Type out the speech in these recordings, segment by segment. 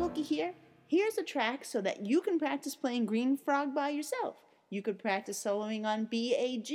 looky here, here's a track so that you can practice playing Green Frog by yourself. You could practice soloing on BAG.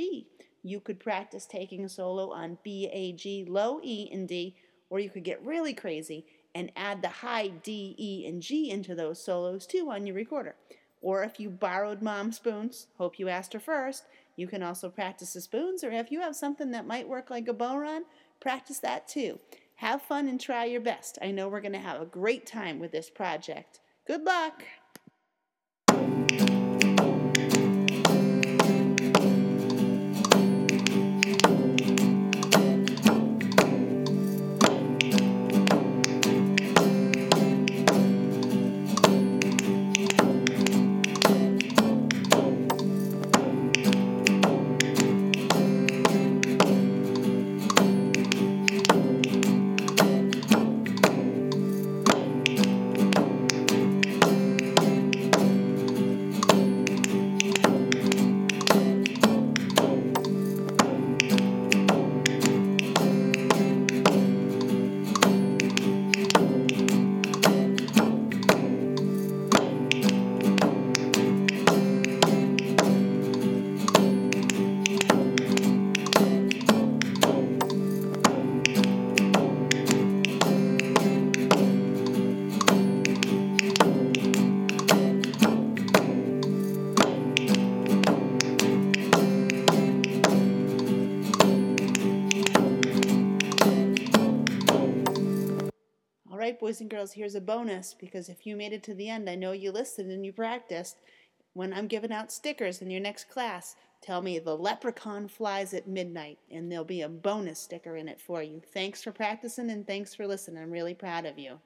You could practice taking a solo on BAG, low E and D, or you could get really crazy and add the high D, E, and G into those solos too on your recorder. Or if you borrowed Mom's spoons, hope you asked her first, you can also practice the spoons, or if you have something that might work like a bodhrán, practice that too. Have fun and try your best. I know we're going to have a great time with this project. Good luck! Boys and girls, here's a bonus, because if you made it to the end, I know you listened and you practiced. When I'm giving out stickers in your next class, tell me the leprechaun flies at midnight, and there'll be a bonus sticker in it for you. Thanks for practicing and thanks for listening. I'm really proud of you.